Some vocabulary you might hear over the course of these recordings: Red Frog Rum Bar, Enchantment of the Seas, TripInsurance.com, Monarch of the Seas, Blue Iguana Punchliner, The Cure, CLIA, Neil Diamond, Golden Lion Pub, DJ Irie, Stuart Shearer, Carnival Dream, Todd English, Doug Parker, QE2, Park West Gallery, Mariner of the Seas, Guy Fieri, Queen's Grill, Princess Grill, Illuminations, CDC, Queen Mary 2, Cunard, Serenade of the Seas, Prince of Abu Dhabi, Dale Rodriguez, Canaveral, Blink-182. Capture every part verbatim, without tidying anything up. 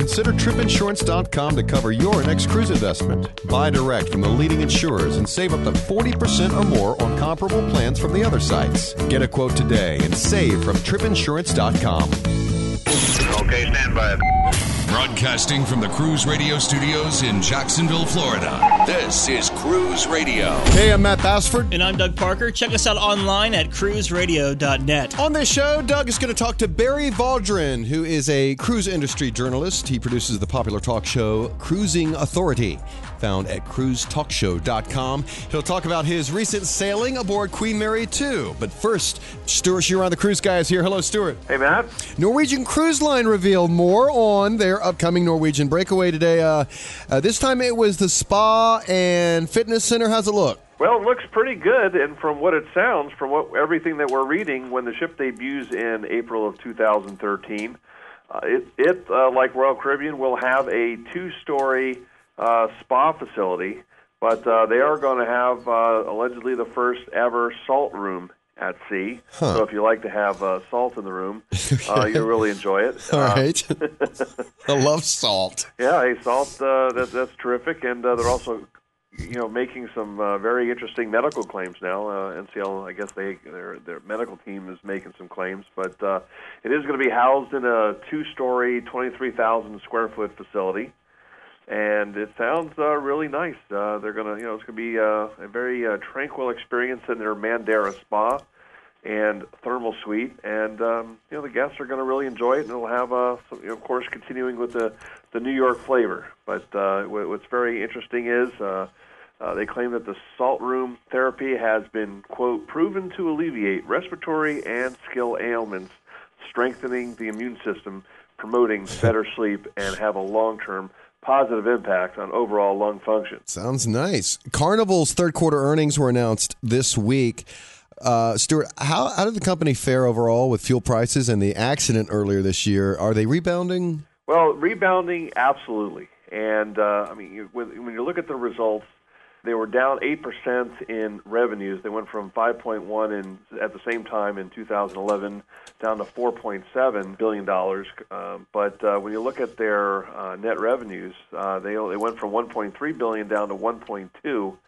Consider Trip Insurance dot com to cover your next cruise investment. Buy direct from the leading insurers and save up to forty percent or more on comparable plans from the other sites. Get a quote today and save from Trip Insurance dot com. Okay, stand by. Broadcasting from the Cruise Radio Studios in Jacksonville, Florida. This is Cruise Radio. Hey, I'm Matt Bassford. And I'm Doug Parker. Check us out online at cruise radio dot net. On this show, Doug is going to talk to Barry Vodrin, who is a cruise industry journalist. He produces the popular talk show Cruising Authority, found at cruise talk show dot com. He'll talk about his recent sailing aboard Queen Mary two. But first, Stuart Shearer on the Cruise Guys here. Hello, Stuart. Hey, Matt. Norwegian Cruise Line revealed more on their upcoming Norwegian Breakaway today. Uh, uh, this time it was the spa and fitness center. How's it look? Well, it looks pretty good, and from what it sounds, from what everything that we're reading, when the ship debuts in April of two thousand thirteen, uh, it, it uh, like Royal Caribbean, will have a two-story uh, spa facility, but uh, they are going to have uh, allegedly the first ever salt room at sea. Huh. So if you like to have uh, salt in the room, uh, you'll really enjoy it. All uh, right. I love salt. Yeah, hey, salt, uh, that, that's terrific. And uh, they're also, you know, making some uh, very interesting medical claims now. Uh, N C L, I guess they their, their medical team is making some claims. But uh, it is going to be housed in a two-story, twenty-three thousand square foot facility. And it sounds uh, really nice. Uh, they're gonna, you know, it's gonna be uh, a very uh, tranquil experience in their Mandara Spa and thermal suite, and um, you know the guests are gonna really enjoy it, and it'll have, uh, some, you know, of course, continuing with the, the New York flavor. But uh, what's very interesting is uh, uh, they claim that the salt room therapy has been, quote, proven to alleviate respiratory and skill ailments, strengthening the immune system, promoting better sleep, and have a long-term positive impact on overall lung function. Sounds nice. Carnival's third quarter earnings were announced this week. Uh, Stuart, how, how did the company fare overall with fuel prices and the accident earlier this year? Are they rebounding? Well, rebounding, absolutely. And, uh, I mean, you, when, when you look at the results, they were down eight percent in revenues. They went from five point one in at the same time in two thousand eleven down to four point seven billion dollars. Uh, but uh, when you look at their uh, net revenues, uh, they, they went from one point three billion dollars down to one point two,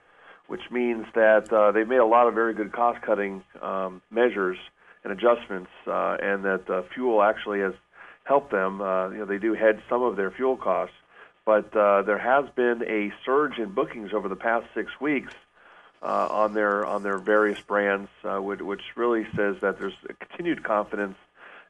which means that uh, they made a lot of very good cost-cutting um, measures and adjustments, uh, and that uh, fuel actually has helped them. Uh, you know, they do hedge some of their fuel costs. But uh, there has been a surge in bookings over the past six weeks uh, on their on their various brands, uh, which, which really says that there's a continued confidence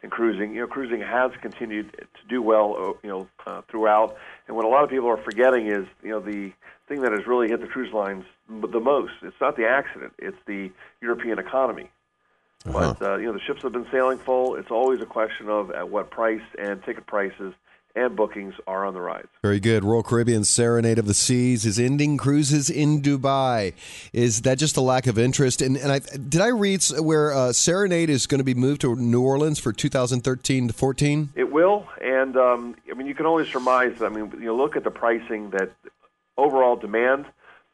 in cruising. You know, cruising has continued to do well, you know, uh, throughout. And what a lot of people are forgetting is, you know, the thing that has really hit the cruise lines the most. It's not the accident; it's the European economy. Uh-huh. But uh, you know, the ships have been sailing full. It's always a question of at what price, and ticket prices and bookings are on the rise. Very good. Royal Caribbean's Serenade of the Seas is ending cruises in Dubai. Is that just a lack of interest? And, and I, did I read where uh, Serenade is going to be moved to New Orleans for two thousand thirteen to fourteen? It will, and um, I mean you can only surmise. I mean, you look at the pricing. That overall demand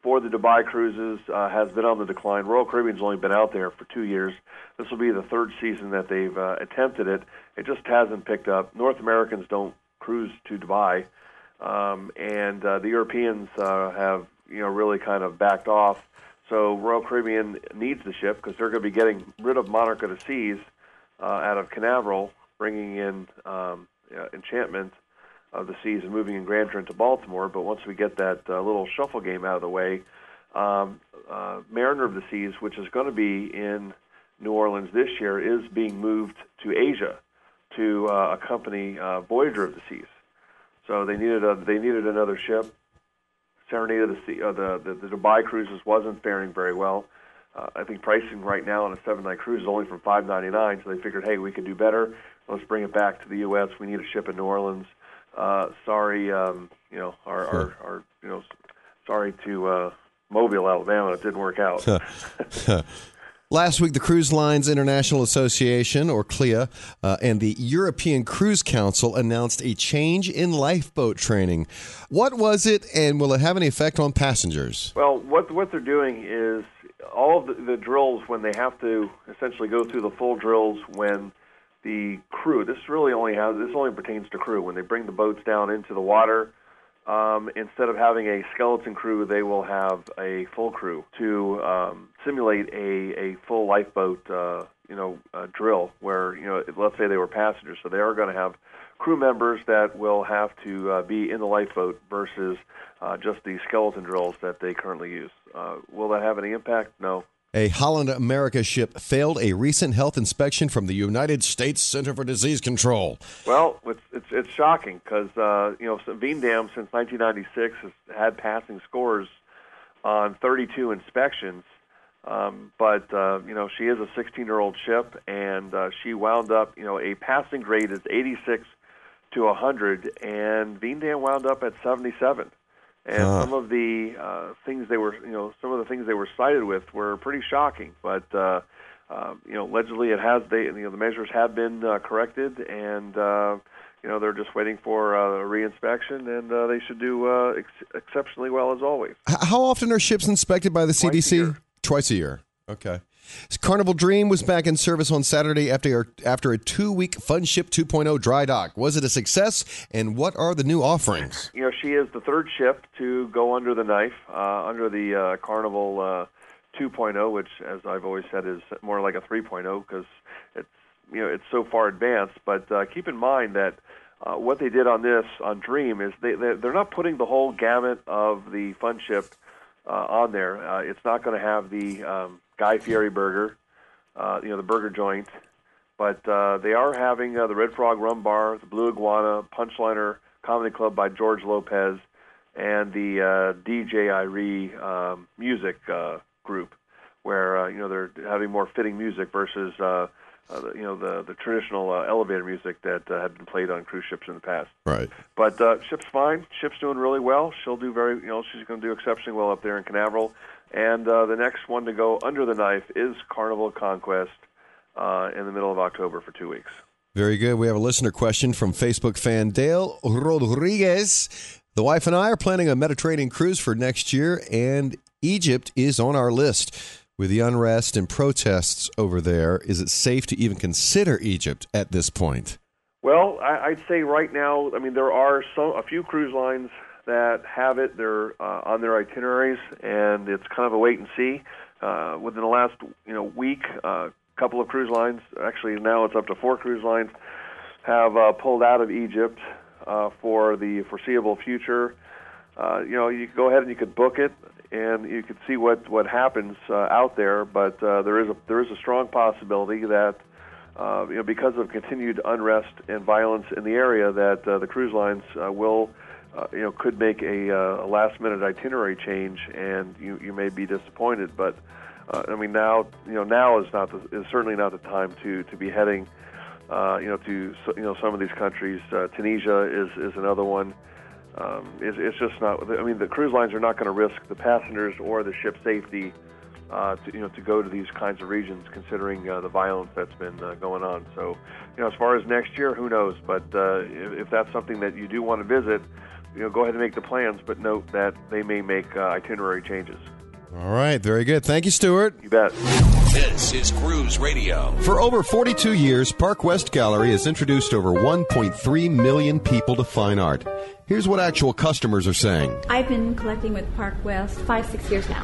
for the Dubai cruises uh, has been on the decline. Royal Caribbean's only been out there for two years. This will be the third season that they've uh, attempted it. It just hasn't picked up. North Americans don't cruise to Dubai, um, and uh, the Europeans uh, have, you know, really kind of backed off. So Royal Caribbean needs the ship because they're going to be getting rid of Monarch of the Seas uh, out of Cunard, bringing in um, uh, Enchantment of the Seas and moving in Grandeur into Baltimore. But once we get that uh, little shuffle game out of the way, um, uh, Mariner of the Seas, which is going to be in New Orleans this year, is being moved to Asia to uh, accompany uh, Voyager of the Seas. So they needed a, they needed another ship. Serenade of the Sea, uh, the, the, the Dubai Cruises wasn't faring very well. Uh, I think pricing right now on a seven-night cruise is only from five ninety-nine, so they figured, hey, we can do better. Let's bring it back to the U S. We need a ship in New Orleans. Uh, sorry, um, you know, our, our, our, you know, sorry to uh, Mobile, Alabama. It didn't work out. Last week, the Cruise Lines International Association, or CLIA, uh, and the European Cruise Council announced a change in lifeboat training. What was it, and will it have any effect on passengers? Well, what what they're doing is all of the, the drills when they have to essentially go through the full drills when the crew. This really only has this only pertains to crew. When they bring the boats down into the water, um, instead of having a skeleton crew, they will have a full crew to um, simulate a, a full lifeboat uh, you know uh, drill. Where you know, let's say they were passengers, so they are going to have crew members that will have to uh, be in the lifeboat versus uh, just the skeleton drills that they currently use. Uh, will that have any impact? No. A Holland America ship failed a recent health inspection from the United States Center for Disease Control. Well, it's it's, it's shocking because uh, you know Veendam since nineteen ninety-six has had passing scores on thirty-two inspections, um, but uh, you know she is a sixteen-year-old ship, and uh, she wound up you know a passing grade is eighty-six to one hundred, and Veendam wound up at seventy-seven. And huh. some of the uh, things they were, you know, some of the things they were cited with were pretty shocking. But uh, uh, you know, allegedly it has, they, you know, the measures have been uh, corrected, and uh, you know, they're just waiting for uh, a reinspection, and uh, they should do uh, ex- exceptionally well as always. How often are ships inspected by the Twice C D C? A Twice a year. Okay. Carnival Dream was back in service on Saturday after after a two-week FunShip two point oh dry dock. Was it a success, and what are the new offerings? You know, she is the third ship to go under the knife, uh, under the uh, Carnival uh, two point oh, which, as I've always said, is more like a three point oh because it's you know it's so far advanced. But uh, keep in mind that uh, what they did on this on Dream is they they're not putting the whole gamut of the FunShip uh, on there. Uh, it's not going to have the um, Guy Fieri Burger, uh, you know, the burger joint. But uh, they are having uh, the Red Frog Rum Bar, the Blue Iguana Punchliner Comedy Club by George Lopez, and the uh, D J Irie um, music uh, group, where, uh, you know, they're having more fitting music versus, uh, uh, you know, the, the traditional uh, elevator music that uh, had been played on cruise ships in the past. Right. But uh, ship's fine. Ship's doing really well. She'll do very, you know, she's going to do exceptionally well up there in Canaveral. And uh, the next one to go under the knife is Carnival Conquest uh, in the middle of October for two weeks. Very good. We have a listener question from Facebook fan Dale Rodriguez. The wife and I are planning a Mediterranean cruise for next year, and Egypt is on our list. With the unrest and protests over there, is it safe to even consider Egypt at this point? Well, I- I'd say right now, I mean, there are some, a few cruise lines that have it. They're uh, on their itineraries, and it's kind of a wait and see. Uh, within the last you know week, a uh, couple of cruise lines, actually now it's up to four cruise lines, have uh, pulled out of Egypt uh, for the foreseeable future. Uh, you know, you could go ahead and you could book it, and you could see what what happens uh, out there. But uh, there is a there is a strong possibility that uh, you know because of continued unrest and violence in the area, that uh, the cruise lines uh, will. Uh, you know, could make a, uh, a last-minute itinerary change, and you, you may be disappointed. But uh, I mean, now you know now is not the, is certainly not the time to to be heading. Uh, you know, to you know some of these countries. Uh, Tunisia is is another one. Um, it's, it's just not. I mean, the cruise lines are not going to risk the passengers or the ship safety. Uh, to, you know, to go to these kinds of regions, considering uh, the violence that's been uh, going on. So, you know, as far as next year, who knows? But uh, if, if that's something that you do want to visit, you know, go ahead and make the plans, but note that they may make uh, itinerary changes. All right. Very good. Thank you, Stuart. You bet. This is Cruise Radio. For over forty-two years, Park West Gallery has introduced over one point three million people to fine art. Here's what actual customers are saying. I've been collecting with Park West five, six years now.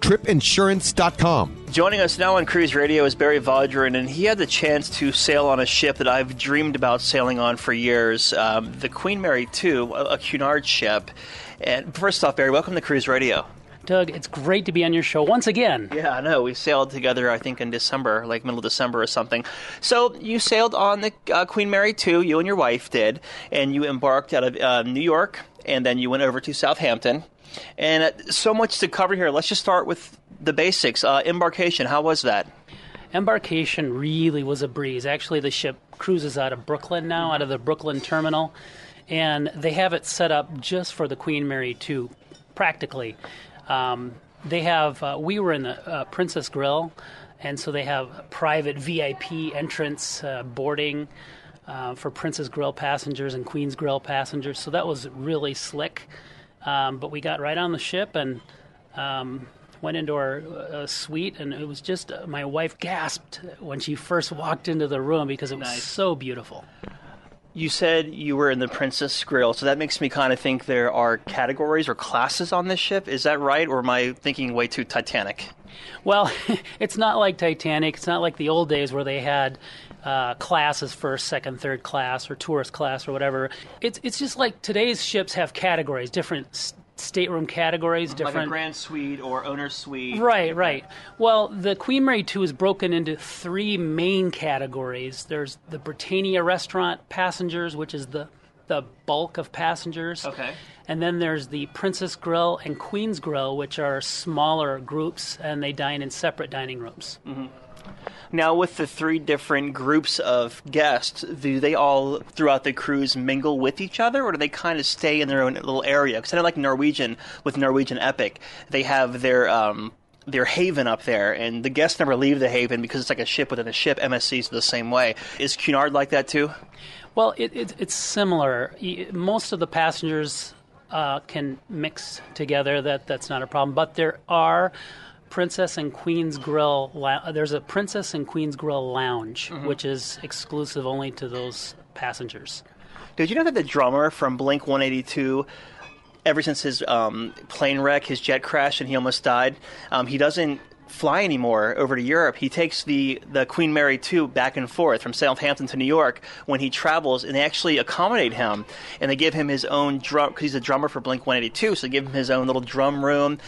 trip insurance dot com. Joining us now on Cruise Radio is Barry Vodrin, and he had the chance to sail on a ship that I've dreamed about sailing on for years, um, the Queen Mary two, a, a Cunard ship. And first off, Barry, welcome to Cruise Radio. Doug, it's great to be on your show once again. Yeah, I know. We sailed together, I think, in December, like middle of December or something. So you sailed on the uh, Queen Mary two, you and your wife did, and you embarked out of uh, New York, and then you went over to Southampton. And so much to cover here. Let's just start with the basics. Uh, embarkation, how was that? Embarkation really was a breeze. Actually, the ship cruises out of Brooklyn now, out of the Brooklyn terminal. And they have it set up just for the Queen Mary two, practically. Um, they have, uh, we were in the uh, Princess Grill, and so they have private V I P entrance uh, boarding uh, for Princess Grill passengers and Queen's Grill passengers. So that was really slick. Um, but we got right on the ship and um, went into our uh, suite, and it was just uh, my wife gasped when she first walked into the room because it was nice. So beautiful. You said you were in the Princess Grill, so that makes me kind of think there are categories or classes on this ship. Is that right, or am I thinking way too Titanic? Well, it's not like Titanic. It's not like the old days where they had uh, classes, first, second, third class, or tourist class, or whatever. It's it's just like today's ships have categories, different st- stateroom categories, like different... Like a grand suite or owner's suite. Right, right. Well, the Queen Mary two is broken into three main categories. There's the Britannia Restaurant passengers, which is the, the bulk of passengers. Okay. And then there's the Princess Grill and Queen's Grill, which are smaller groups, and they dine in separate dining rooms. Mm-hmm. Now, with the three different groups of guests, do they all throughout the cruise mingle with each other, or do they kind of stay in their own little area? Because I know, like Norwegian, with Norwegian Epic, they have their um, their haven up there, and the guests never leave the haven because it's like a ship within a ship. M S C's the same way. Is Cunard like that too? Well, it, it, it's similar. Most of the passengers uh, can mix together. That that's not a problem. But there are Princess and Queen's Grill. There's a Princess and Queen's Grill lounge, mm-hmm. which is exclusive only to those passengers. Did you know that the drummer from Blink one eighty-two, ever since his um, plane wreck, his jet crash, and he almost died, um, he doesn't fly anymore over to Europe. He takes the, the Queen Mary two back and forth from Southampton to New York when he travels, and they actually accommodate him. And they give him his own drum, because he's a drummer for Blink one eighty-two, so they give him his own little drum room,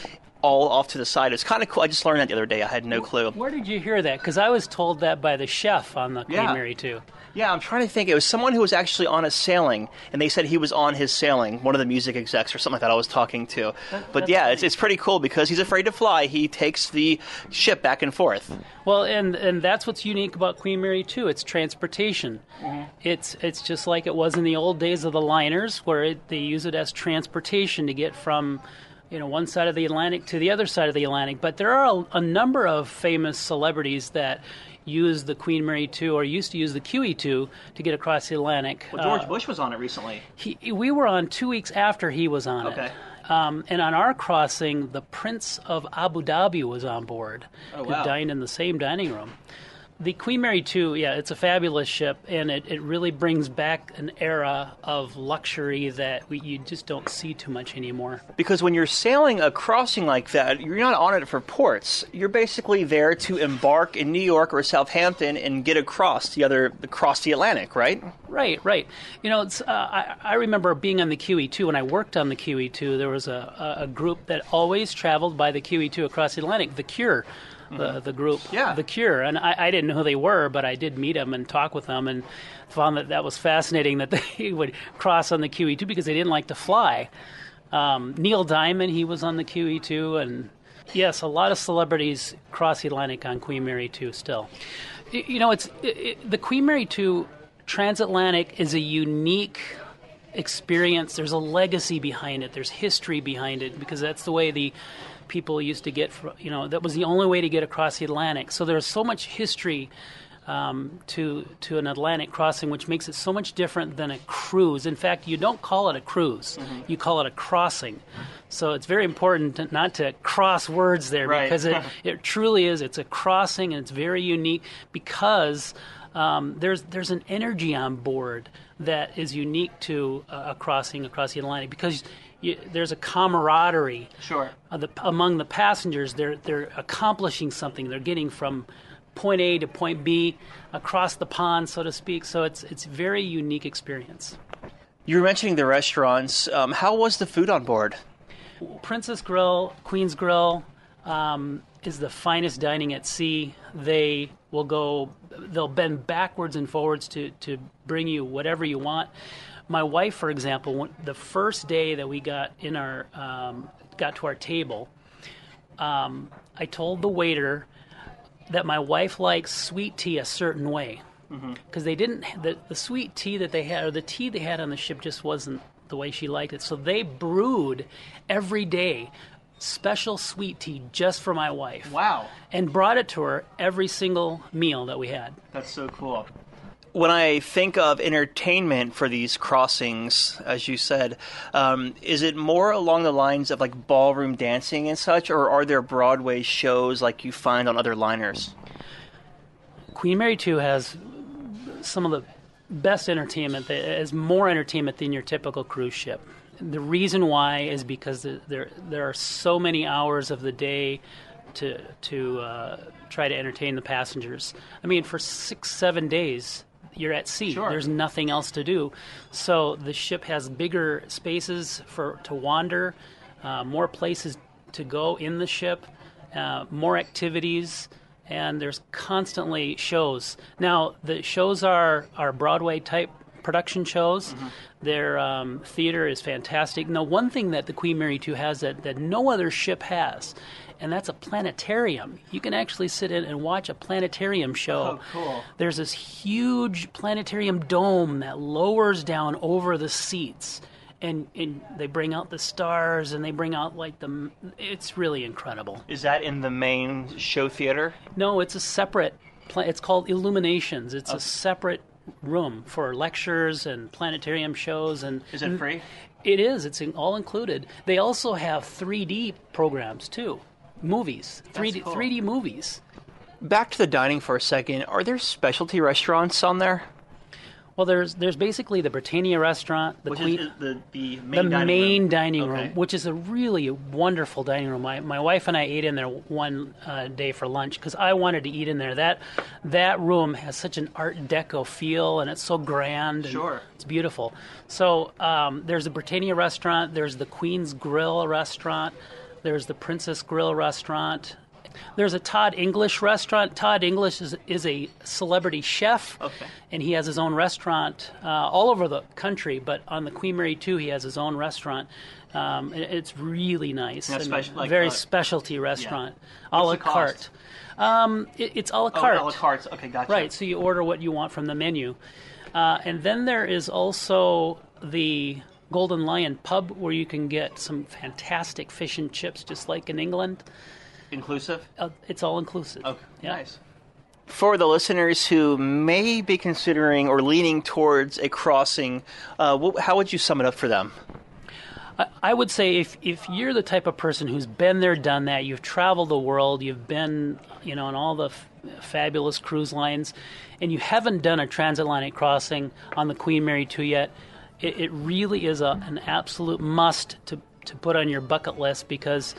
all off to the side. It's kind of cool. I just learned that the other day. I had no clue. Where did you hear that? Because I was told that by the chef on the Queen yeah. Mary two. Yeah, I'm trying to think. It was someone who was actually on a sailing, and they said he was on his sailing, one of the music execs or something like that I was talking to. That, but yeah, funny. it's it's pretty cool because he's afraid to fly. He takes the ship back and forth. Well, and and that's what's unique about Queen Mary two. It's transportation. Mm-hmm. It's it's just like it was in the old days of the liners, where it, they use it as transportation to get from, you know, one side of the Atlantic to the other side of the Atlantic. But there are a, a number of famous celebrities that use the Queen Mary two or used to use the Q E two to get across the Atlantic. Well, George uh, Bush was on it recently. He, we were on two weeks after he was on okay. it. Um, and on our crossing, the Prince of Abu Dhabi was on board. Oh, wow. Who dined in the same dining room. The Queen Mary two, yeah, it's a fabulous ship, and it, it really brings back an era of luxury that we, you just don't see too much anymore. Because when you're sailing a crossing like that, you're not on it for ports. You're basically there to embark in New York or Southampton and get across the other, across the Atlantic, right? Right, right. You know, it's, uh, I, I remember being on the Q E two. When I worked on the Q E two, there was a, a group that always traveled by the Q E two across the Atlantic, The Cure. The, mm-hmm. the group, yeah. The Cure. And I, I didn't know who they were, but I did meet them and talk with them and found that that was fascinating that they would cross on the Q E two because they didn't like to fly. Um, Neil Diamond, he was on the Q E two. And yes, a lot of celebrities cross the Atlantic on Queen Mary two still. You know, it's it, it, the Queen Mary two transatlantic is a unique experience. There's a legacy behind it. There's history behind it because that's the way the people used to get, you know, that was the only way to get across the Atlantic. So there's so much history um, to to an Atlantic crossing, which makes it so much different than a cruise. In fact, you don't call it a cruise. Mm-hmm. You call it a crossing. So it's very important to, not to cross words there, right. because it, it truly is. It's a crossing, and it's very unique because um, there's there's an energy on board that is unique to uh, a crossing across the Atlantic, because you, there's a camaraderie sure. of the, among the passengers. They're they're accomplishing something. They're getting from point A to point B across the pond, so to speak. So it's it's a very unique experience. You were mentioning the restaurants. Um, how was the food on board? Princess Grill, Queen's Grill um, is the finest dining at sea. They will go, they'll bend backwards and forwards to, to bring you whatever you want. My wife, for example, the first day that we got in our, um, got to our table, um, I told the waiter that my wife likes sweet tea a certain way, because mm-hmm. they didn't, the, the sweet tea that they had, or the tea they had on the ship just wasn't the way she liked it. So they brewed every day special sweet tea just for my wife. Wow. And brought it to her every single meal that we had. That's so cool. When I think of entertainment for these crossings, as you said, um, is it more along the lines of like ballroom dancing and such, or are there Broadway shows like you find on other liners? Queen Mary two has some of the best entertainment, is more entertainment than your typical cruise ship. The reason why is because there there are so many hours of the day to to uh, try to entertain the passengers. I mean, for six, seven days, you're at sea. Sure. There's nothing else to do. So the ship has bigger spaces for to wander, uh, more places to go in the ship, uh, more activities. And there's constantly shows. Now, the shows are, are Broadway-type production shows. Mm-hmm. Their um, theater is fantastic. Now, one thing that the Queen Mary two has that, that no other ship has, and that's a planetarium. You can actually sit in and watch a planetarium show. Oh, cool. There's this huge planetarium dome that lowers down over the seats. And, and they bring out the stars, and they bring out, like, the... It's really incredible. Is that in the main show theater? No, it's a separate... It's called Illuminations. It's oh. a separate room for lectures and planetarium shows. And is it free? It is. It's all included. They also have three D programs, too. Movies. three D, cool. three D movies. Back to the dining for a second. Are there specialty restaurants on there? Well, there's there's basically the Britannia Restaurant, the which Queen, is the, the main the dining, main room. dining okay. room, which is a really wonderful dining room. My my wife and I ate in there one uh, day for lunch because I wanted to eat in there. That that room has such an Art Deco feel, and it's so grand. And sure, it's beautiful. So um, there's the Britannia Restaurant, there's the Queen's Grill Restaurant, there's the Princess Grill Restaurant. There's a Todd English restaurant. Todd English is, is a celebrity chef, okay. and he has his own restaurant uh, all over the country, but on the Queen Mary two, he has his own restaurant. Um, it, it's really nice. Yeah, speci- like, very uh, specialty restaurant, yeah. a la carte. Um, it, it's a la carte. Oh, a la carte. Okay, gotcha. Right, so you order what you want from the menu. Uh, and then there is also the Golden Lion Pub, where you can get some fantastic fish and chips, just like in England. Inclusive? Uh, it's all inclusive. Okay, yeah. Nice. For the listeners who may be considering or leaning towards a crossing, uh, wh- how would you sum it up for them? I, I would say if, if you're the type of person who's been there, done that, you've traveled the world, you've been, you know, on all the f- fabulous cruise lines, and you haven't done a transatlantic crossing on the Queen Mary two yet, it, it really is a, an absolute must to, to put on your bucket list, because...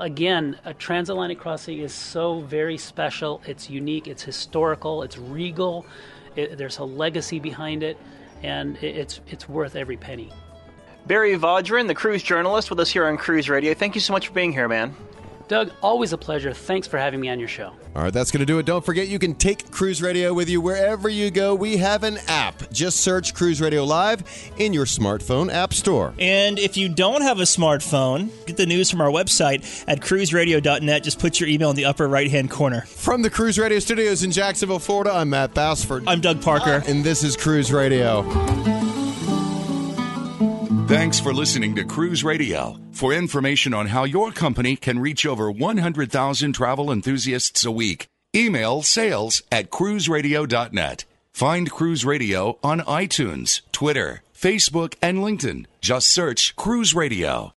Again, a transatlantic crossing is so very special. It's unique. It's historical. It's regal. It, there's a legacy behind it, and it, it's it's worth every penny. Barry Vodrin, the cruise journalist, with us here on Cruise Radio. Thank you so much for being here, man. Doug, always a pleasure. Thanks for having me on your show. All right, that's going to do it. Don't forget, you can take Cruise Radio with you wherever you go. We have an app. Just search Cruise Radio Live in your smartphone app store. And if you don't have a smartphone, get the news from our website at cruise radio dot net. Just put your email in the upper right-hand corner. From the Cruise Radio Studios in Jacksonville, Florida, I'm Matt Bassford. I'm Doug Parker. And this is Cruise Radio. Thanks for listening to Cruise Radio. For information on how your company can reach over one hundred thousand travel enthusiasts a week, Email sales at cruise radio dot net. Find Cruise Radio on iTunes, Twitter, Facebook, and LinkedIn. Just search Cruise Radio.